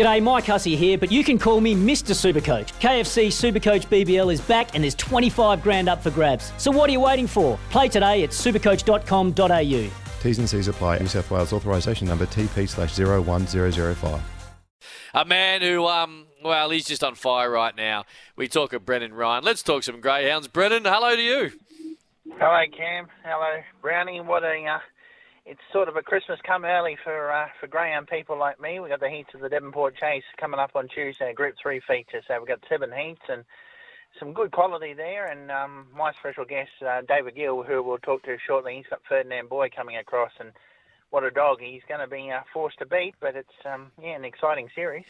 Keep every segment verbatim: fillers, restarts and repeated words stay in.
G'day, Mike Hussey here, but you can call me Mister Supercoach. K F C Supercoach B B L is back and there's twenty-five grand up for grabs. So what are you waiting for? Play today at supercoach dot com dot a u. T's and C's apply. New South Wales authorisation number T P slash zero one zero zero five. A man who, um, well, he's just on fire right now. We talk of Brendan Ryan. Let's talk some greyhounds. Brendan, hello to you. Hello, Cam. Hello, Brownie. What a... Uh... It's sort of a Christmas come early for uh, for greyhound people like me. We've got the heats of the Devonport Chase coming up on Tuesday, a Group three feature. So we've got seven heats and some good quality there. And um, my special guest, uh, David Gill, who we'll talk to shortly, he's got Ferdinand Boy coming across. And what a dog. He's going to be uh, forced to beat, but it's, um, yeah, an exciting series.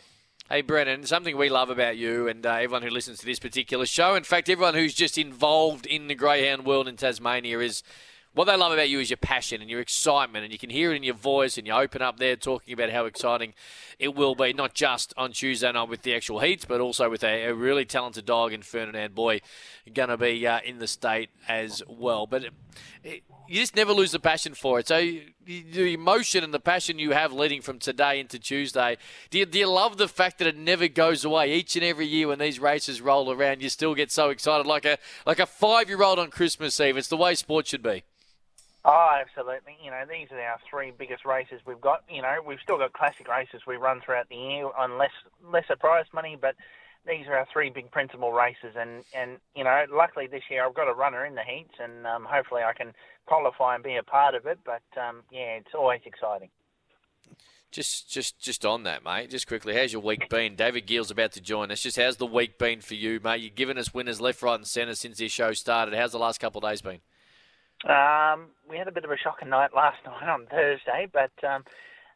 Hey, Brennan, something we love about you and uh, everyone who listens to this particular show, in fact, everyone who's just involved in the greyhound world in Tasmania is... what they love about you is your passion and your excitement, and you can hear it in your voice, and you open up there talking about how exciting it will be, not just on Tuesday night with the actual heats, but also with a, a really talented dog in Ferdinand Boy going to be uh, in the state as well. But it, it, you just never lose the passion for it. So you, you, the emotion and the passion you have leading from today into Tuesday, do you, do you love the fact that it never goes away? Each and every year when these races roll around, you still get so excited, like a like a five-year-old on Christmas Eve. It's the way sport should be. Oh, absolutely. You know, these are our three biggest races we've got. You know, we've still got classic races we run throughout the year on less lesser prize money, but these are our three big principal races. And, and you know, luckily this year I've got a runner in the heats, and um, hopefully I can qualify and be a part of it. But, um, yeah, it's always exciting. Just just, just on that, mate, just quickly, how's your week been? David Gill's about to join us. Just how's the week been for you, mate? You've given us winners left, right and centre since this show started. How's the last couple of days been? Um, we had a bit of a shocking night last night on Thursday, but um,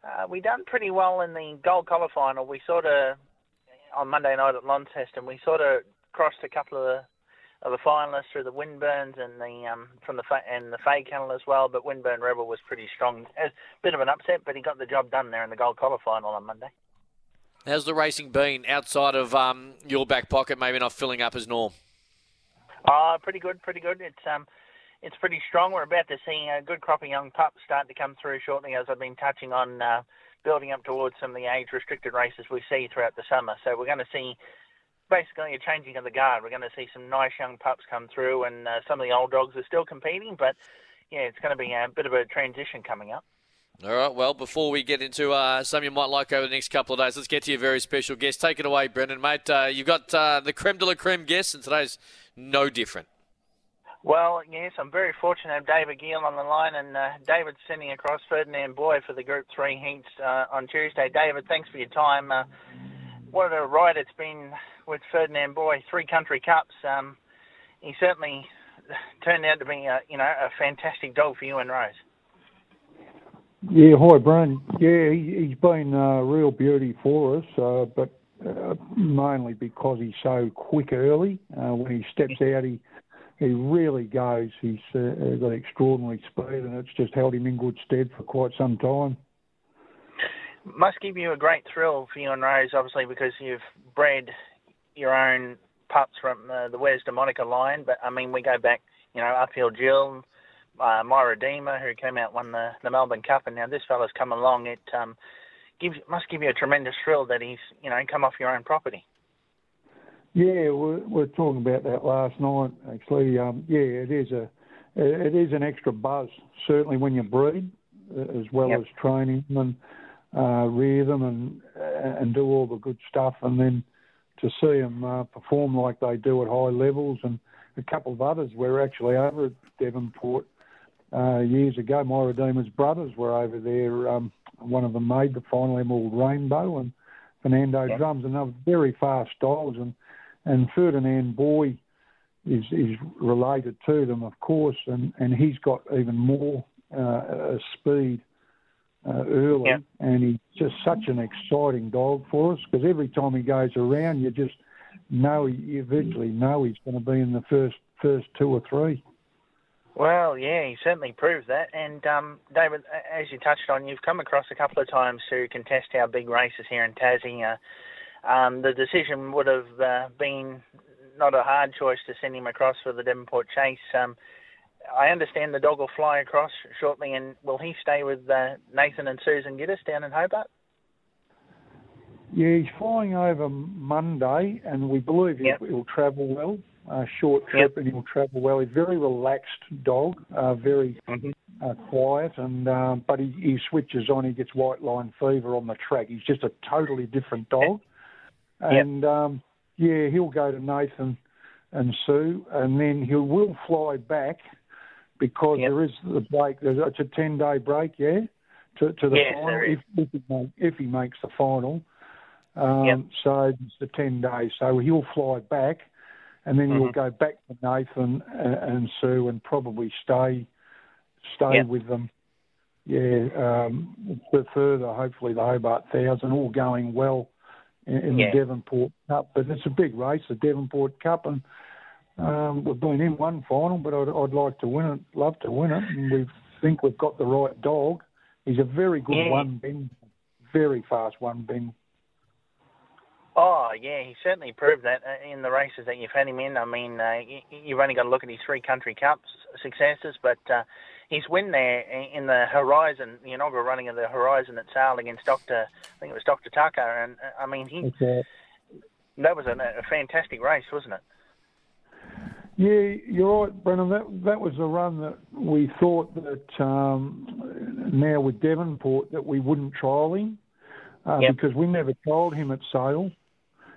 uh, we done pretty well in the gold collar final. We sort of, on Monday night at Launceston, we sort of crossed a couple of the, of the finalists through the Windburns and the um, from the fa- and the Fay Kennel as well, but Windburn Rebel was pretty strong. A bit of an upset, but he got the job done there in the gold collar final on Monday. How's the racing been outside of um, your back pocket, maybe not filling up as norm? Oh, pretty good, pretty good. It's... Um, It's pretty strong. We're about to see a good crop of young pups start to come through shortly, as I've been touching on, uh, building up towards some of the age-restricted races we see throughout the summer. So we're going to see basically a changing of the guard. We're going to see some nice young pups come through, and uh, some of the old dogs are still competing. But, yeah, it's going to be a bit of a transition coming up. All right, well, before we get into uh, some you might like over the next couple of days, let's get to your very special guest. Take it away, Brendan, mate. Uh, you've got uh, the creme de la creme guest, and today's no different. Well, yes, I'm very fortunate to have David Gill on the line, and uh, David's sending across Ferdinand Boy for the Group three heats uh, on Tuesday. David, thanks for your time. Uh, what a ride it's been with Ferdinand Boy, three country cups. Um, he certainly turned out to be, a, you know, a fantastic dog for you and Rose. Yeah, hi, Brian. Yeah, he, he's been a real beauty for us, uh, but uh, mainly because he's so quick early. Uh, when he steps out, he... He really goes. He's uh, got extraordinary speed, and it's just held him in good stead for quite some time. Must give you a great thrill for you and Rose, obviously, because you've bred your own pups from uh, the Wes de Monica line. But, I mean, we go back, you know, Uphill Jill, uh, Myra Deema, who came out and won the, the Melbourne Cup, and now this fella's come along. It um, gives must give you a tremendous thrill that he's, you know, come off your own property. Yeah, we're, we're talking about that last night. Actually, um, yeah, it is a, it is an extra buzz. Certainly when you breed, as well yep. as training them, uh, rear them, and and do all the good stuff, and then to see them uh, perform like they do at high levels. And a couple of others were actually over at Devonport uh, years ago. My Redeemer's brothers were over there. Um, one of them made the final, Emerald Rainbow, and Fernando yep. Drums, another very fast dogs. And And Ferdinand Boy is, is related to them, of course, and, and he's got even more uh, speed uh, early. Yeah. And he's just such an exciting dog for us, because every time he goes around, you just know, you eventually know he's going to be in the first first two or three. Well, yeah, he certainly proved that. And, um, David, as you touched on, you've come across a couple of times to contest our big races here in Tassie. Uh, Um, the decision would have uh, been not a hard choice to send him across for the Devonport Chase. Um, I understand the dog will fly across shortly, and will he stay with uh, Nathan and Susan Giddis down in Hobart? Yeah, he's flying over Monday, and we believe he'll, yep. he'll travel well. Uh, short trip, yep. and he'll travel well. He's a very relaxed dog, uh, very mm-hmm. uh, quiet, and uh, but he, he switches on. He gets white line fever on the track. He's just a totally different dog. Yep. And, um, yeah, he'll go to Nathan and Sue, and then he will fly back because yep. there is the break. There's, it's a ten-day break, yeah, to, to the yeah, final, if, if, he make, if he makes the final. Um, yep. So it's the ten days. So he'll fly back, and then mm-hmm. he'll go back to Nathan and, and Sue and probably stay stay yep. with them. Yeah, um, further, hopefully, the Hobart one thousand, all going well in, in yeah. the Devonport Cup. But it's a big race, the Devonport Cup, and um, we've been in one final, but I'd, I'd like to win it, love to win it, and we think we've got the right dog. He's a very good yeah. one-bin, very fast one-bin. Oh, yeah, he certainly proved that in the races that you've had him in. I mean, uh, you've only got to look at his three country cups successes, but uh, his win there in the Horizon, the inaugural running of the Horizon at Sale against Doctor I think it was Doctor Tucker, and uh, I mean, he okay. that was a, a fantastic race, wasn't it? Yeah, you're right, Brendan. That that was the run that we thought that um, now with Devonport that we wouldn't trial him uh, yep. because we never trialled him at Sale.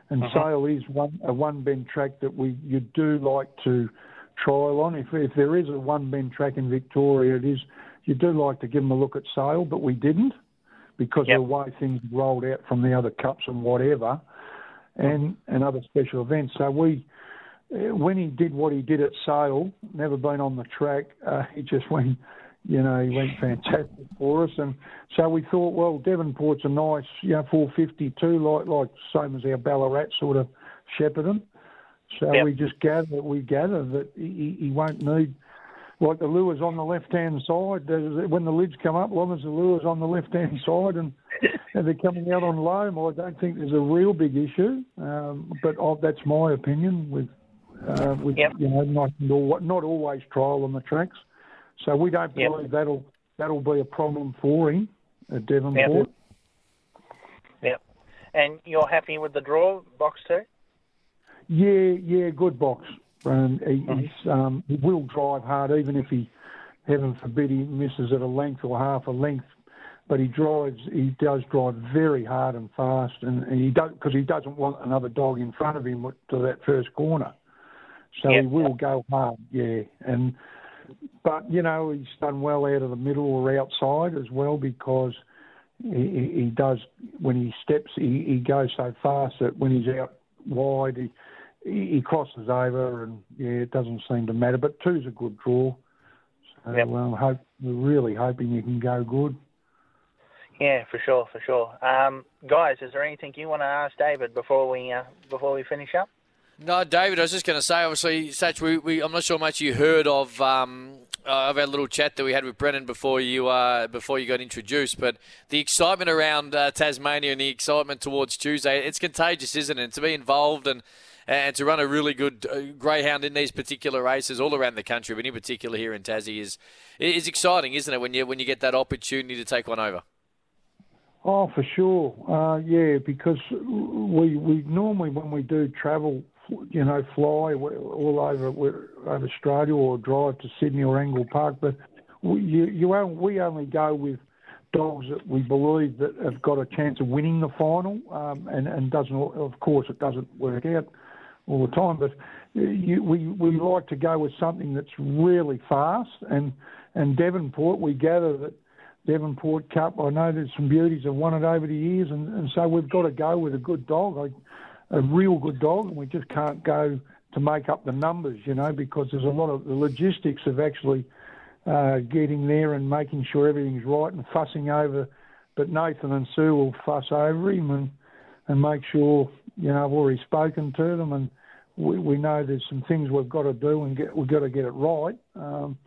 And uh-huh. Sale is one, a one-bend track that we you do like to trial on. If if there is a one-bend track in Victoria, it is you do like to give them a look at Sale, but we didn't because yep. of the way things rolled out from the other cups and whatever, and and other special events. So we, when he did what he did at Sale, never been on the track, uh, he just went, you know, he went fantastic for us. And so we thought, well, Devonport's a nice, you know, four fifty-two, like, like same as our Ballarat sort of Shepparton. So yep. we just gather, we gather that he, he won't need, like the lure's on the left-hand side. When the lids come up, long as the lure's on the left-hand side and, and they're coming out on loam, I don't think there's a real big issue. Um, but I've, that's my opinion with, uh, with yep. you know, not, not always trial on the tracks. So we don't believe yep. that'll that'll be a problem for him at Devonport. Yep. yep. And you're happy with the draw, box two? Yeah, yeah, good box. And he, mm-hmm. he's, um, he will drive hard, even if he, heaven forbid, he misses at a length or half a length. But he drives, he does drive very hard and fast, and, and he does because he doesn't want another dog in front of him to that first corner. So yep. he will go hard, yeah, and. But, you know, he's done well out of the middle or outside as well because he, he does, when he steps, he, he goes so fast that when he's out wide, he he crosses over and, yeah, it doesn't seem to matter. But two's a good draw. So yep. um, hope, we're really hoping he can go good. Yeah, for sure, for sure. Um, guys, is there anything you want to ask David before we uh, before we finish up? No, David, I was just going to say, obviously, Satch, we, we, I'm not sure how much you heard of um, uh, of our little chat that we had with Brendan before you uh, before you got introduced, but the excitement around uh, Tasmania and the excitement towards Tuesday, it's contagious, isn't it? And to be involved and, and to run a really good uh, greyhound in these particular races all around the country, but in particular here in Tassie, is is exciting, isn't it, when you, when you get that opportunity to take one over? Oh, for sure. Uh, yeah, because we we normally, when we do travel, you know, fly all over, over Australia or drive to Sydney or Angle Park. But we, you, you only, we only go with dogs that we believe that have got a chance of winning the final. Um, and, and doesn't, of course, it doesn't work out all the time. But you, we we like to go with something that's really fast. And, and Devonport, we gather that Devonport Cup, I know there's some beauties have won it over the years. And, and so we've got to go with a good dog. I, a real good dog, and we just can't go to make up the numbers, you know, because there's a lot of the logistics of actually uh, getting there and making sure everything's right and fussing over. But Nathan and Sue will fuss over him and, and make sure, you know, I've already spoken to them, and we, we know there's some things we've got to do and get, we've got to get it right um,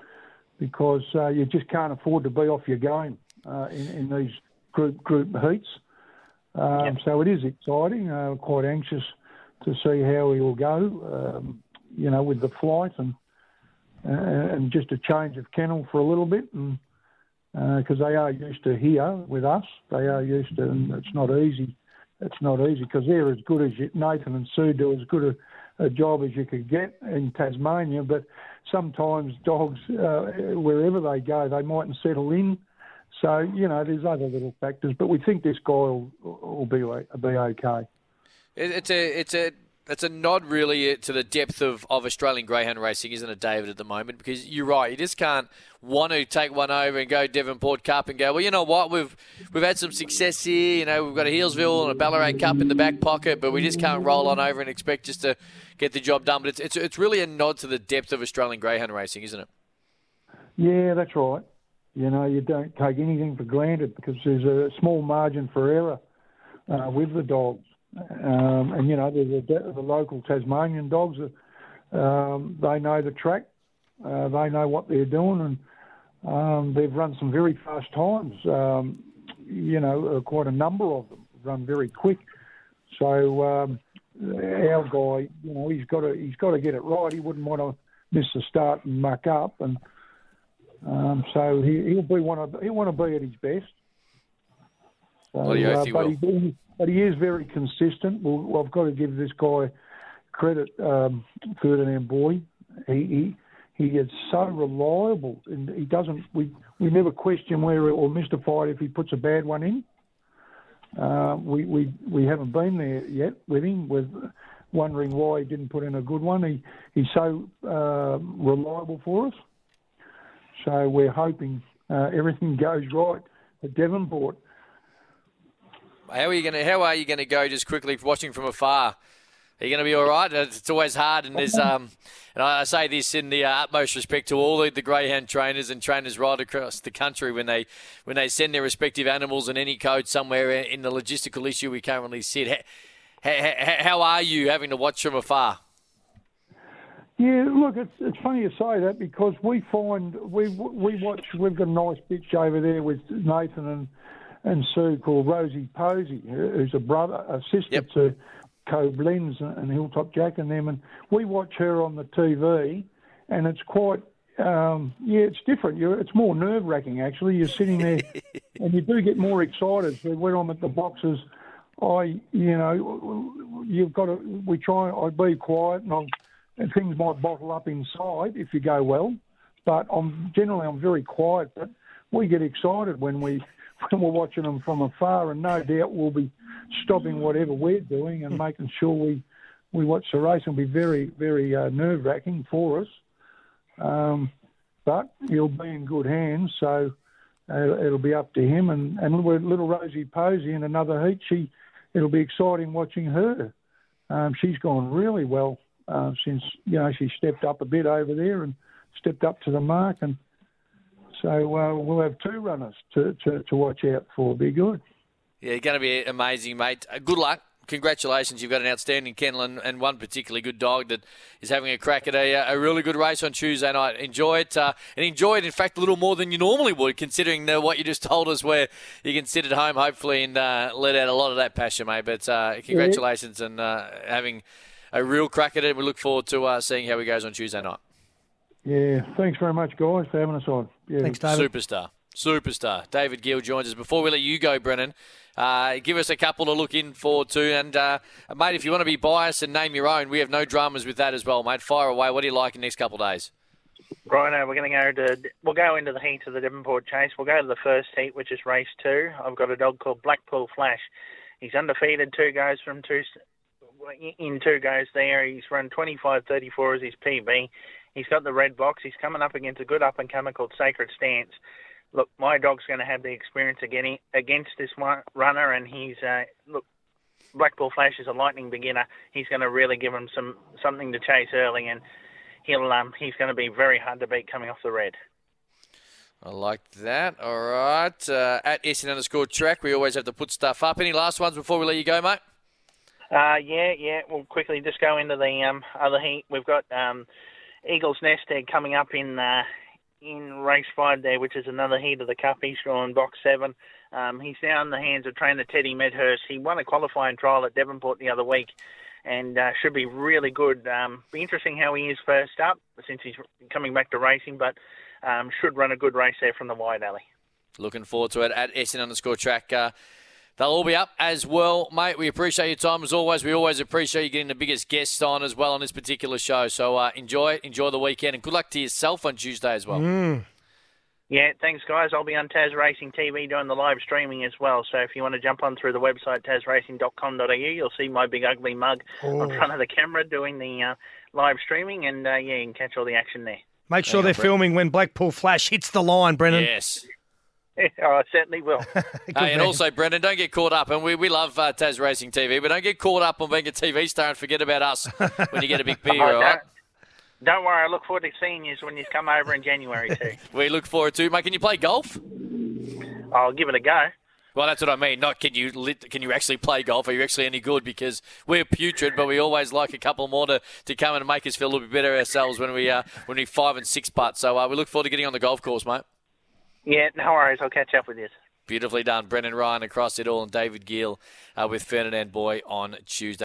because uh, you just can't afford to be off your game uh, in, in these group group heats. Um, yep. So it is exciting. I'm uh, quite anxious to see how he will go, um, you know, with the flight and uh, and just a change of kennel for a little bit, and because uh, they are used to here with us, they are used to, and it's not easy it's not easy because they're as good as you, Nathan and Sue do as good a, a job as you could get in Tasmania. But sometimes dogs, uh, wherever they go, they mightn't settle in. So, you know, there's other little factors. But we think this guy will, will be, be okay. It's a... It's a... That's a nod, really, to the depth of, of Australian greyhound racing, isn't it, David, at the moment? Because you're right, you just can't want to take one over and go Devonport Cup and go, well, you know what, we've we've had some success here. You know, we've got a Healesville and a Ballarat Cup in the back pocket, but we just can't roll on over and expect just to get the job done. But it's it's, it's really a nod to the depth of Australian greyhound racing, isn't it? Yeah, that's right. You know, you don't take anything for granted because there's a small margin for error uh, with the dogs. Um, and, you know, the, the, the local Tasmanian dogs, um, they know the track. Uh, they know what they're doing. And um, they've run some very fast times. Um, you know, uh, quite a number of them run very quick. So um, our guy, you know, he's got to he's got to get it right. He wouldn't want to miss the start and muck up. And um, so he, he'll be one of he'll want to be at his best. So, well, yes, he uh, will. He, But he is very consistent. Well, I've got to give this guy credit, um, Ferdinand Boy. He, he he is so reliable, and he doesn't. We, we never question whether or mystified if he puts a bad one in. Uh, we we we haven't been there yet with him, with wondering why he didn't put in a good one. He he's so uh, reliable for us. So we're hoping uh, everything goes right at Devonport. How are you going to? How are you going to go? Just quickly, watching from afar, are you going to be all right? It's always hard, and there's um, and I say this in the uh, utmost respect to all the, the greyhound trainers and trainers right across the country when they when they send their respective animals and any code somewhere in the logistical issue we currently sit. How, how, how are you having to watch from afar? Yeah, look, it's it's funny you say that because we find we we watch. We've got a nice bitch over there with Nathan and. and Sue called Rosie Posey, who's a brother, a sister yep. to Cove Lens and Hilltop Jack and them. And we watch her on the T V, and it's quite, um, yeah, it's different. You're, it's more nerve-wracking, actually. You're sitting there, and you do get more excited. So when I'm at the boxes, I, you know, you've got to, we try, I be quiet, and, and things might bottle up inside if you go well. But I'm generally, I'm very quiet, but we get excited when we... When we're watching them from afar, and no doubt we'll be stopping whatever we're doing and making sure we, we watch the race. It'll be very, very uh, nerve-wracking for us. Um, but he'll be in good hands, so uh, it'll be up to him. And, and little Rosie Posey in another heat, she it'll be exciting watching her. Um, she's gone really well uh, since, you know, she stepped up a bit over there and stepped up to the mark and... So uh, we'll have two runners to, to, to watch out for. Be good. Yeah, you're going to be amazing, mate. Uh, good luck. Congratulations. You've got an outstanding kennel and, and one particularly good dog that is having a crack at a, a really good race on Tuesday night. Enjoy it. Uh, and enjoy it, in fact, a little more than you normally would, considering the, what you just told us, where you can sit at home, hopefully, and uh, let out a lot of that passion, mate. But uh, congratulations yeah. and uh, having a real crack at it. We look forward to uh, seeing how he goes on Tuesday night. Yeah, thanks very much, guys, for having us on. Yeah. Thanks, David. Superstar. Superstar. David Gill joins us. Before we let you go, Brennan, uh, give us a couple to look in for too. And, uh, mate, if you want to be biased and name your own, we have no dramas with that as well, mate. Fire away. What do you like in the next couple of days? Right, no, we're going to go to – we'll go into the heats of the Devonport Chase. We'll go to the first heat, which is race two. I've got a dog called Blackpool Flash. He's undefeated, two goes from two – in two goes there. He's run twenty-five thirty-four as his P B. He's got the red box. He's coming up against a good up-and-comer called Sacred Stance. Look, my dog's going to have the experience again against this one runner, and he's, uh, look, Blackpool Flash is a lightning beginner. He's going to really give him some something to chase early, and he'll um, he's going to be very hard to beat coming off the red. I like that. All right. Uh, at S N underscore track, we always have to put stuff up. Any last ones before we let you go, mate? Uh, yeah, yeah. We'll quickly just go into the um, other heat. We've got... Um, Eagles Nest Egg coming up in uh, in race five there, which is another heat of the Cup. He's drawn box seven. Um, he's now in the hands of trainer Teddy Medhurst. He won a qualifying trial at Devonport the other week and uh, should be really good. Um, be interesting how he is first up since he's coming back to racing, but um, should run a good race there from the wide alley. Looking forward to it at S N underscore track. Uh, They'll all be up as well, mate. We appreciate your time as always. We always appreciate you getting the biggest guests on as well on this particular show. So uh, enjoy it, enjoy the weekend, and good luck to yourself on Tuesday as well. Mm. Yeah, thanks, guys. I'll be on Tasracing T V doing the live streaming as well. So if you want to jump on through the website, taz racing dot com dot a u, you'll see my big ugly mug Ooh. on front of the camera doing the uh, live streaming, and uh, yeah, you can catch all the action there. Make sure they're filming when Blackpool Flash hits the line, Brendan. Yes. Yeah, I certainly will. Hey, and also, Brendan, don't get caught up. And we, we love uh, Taz Racing T V, but don't get caught up on being a T V star and forget about us when you get a big beer, all right? Don't, don't worry. I look forward to seeing you when you come over in January too. We look forward to. Mate, can you play golf? I'll give it a go. Well, that's what I mean. Not can you lit, can you actually play golf? Are you actually any good? Because we're putrid, but we always like a couple more to, to come and make us feel a little bit better ourselves when we uh, when we five and six putt. So uh, we look forward to getting on the golf course, mate. Yeah, no worries. I'll catch up with you. Beautifully done. Brendan Ryan across it all, and David Gill uh, with Ferdinand Boy on Tuesday.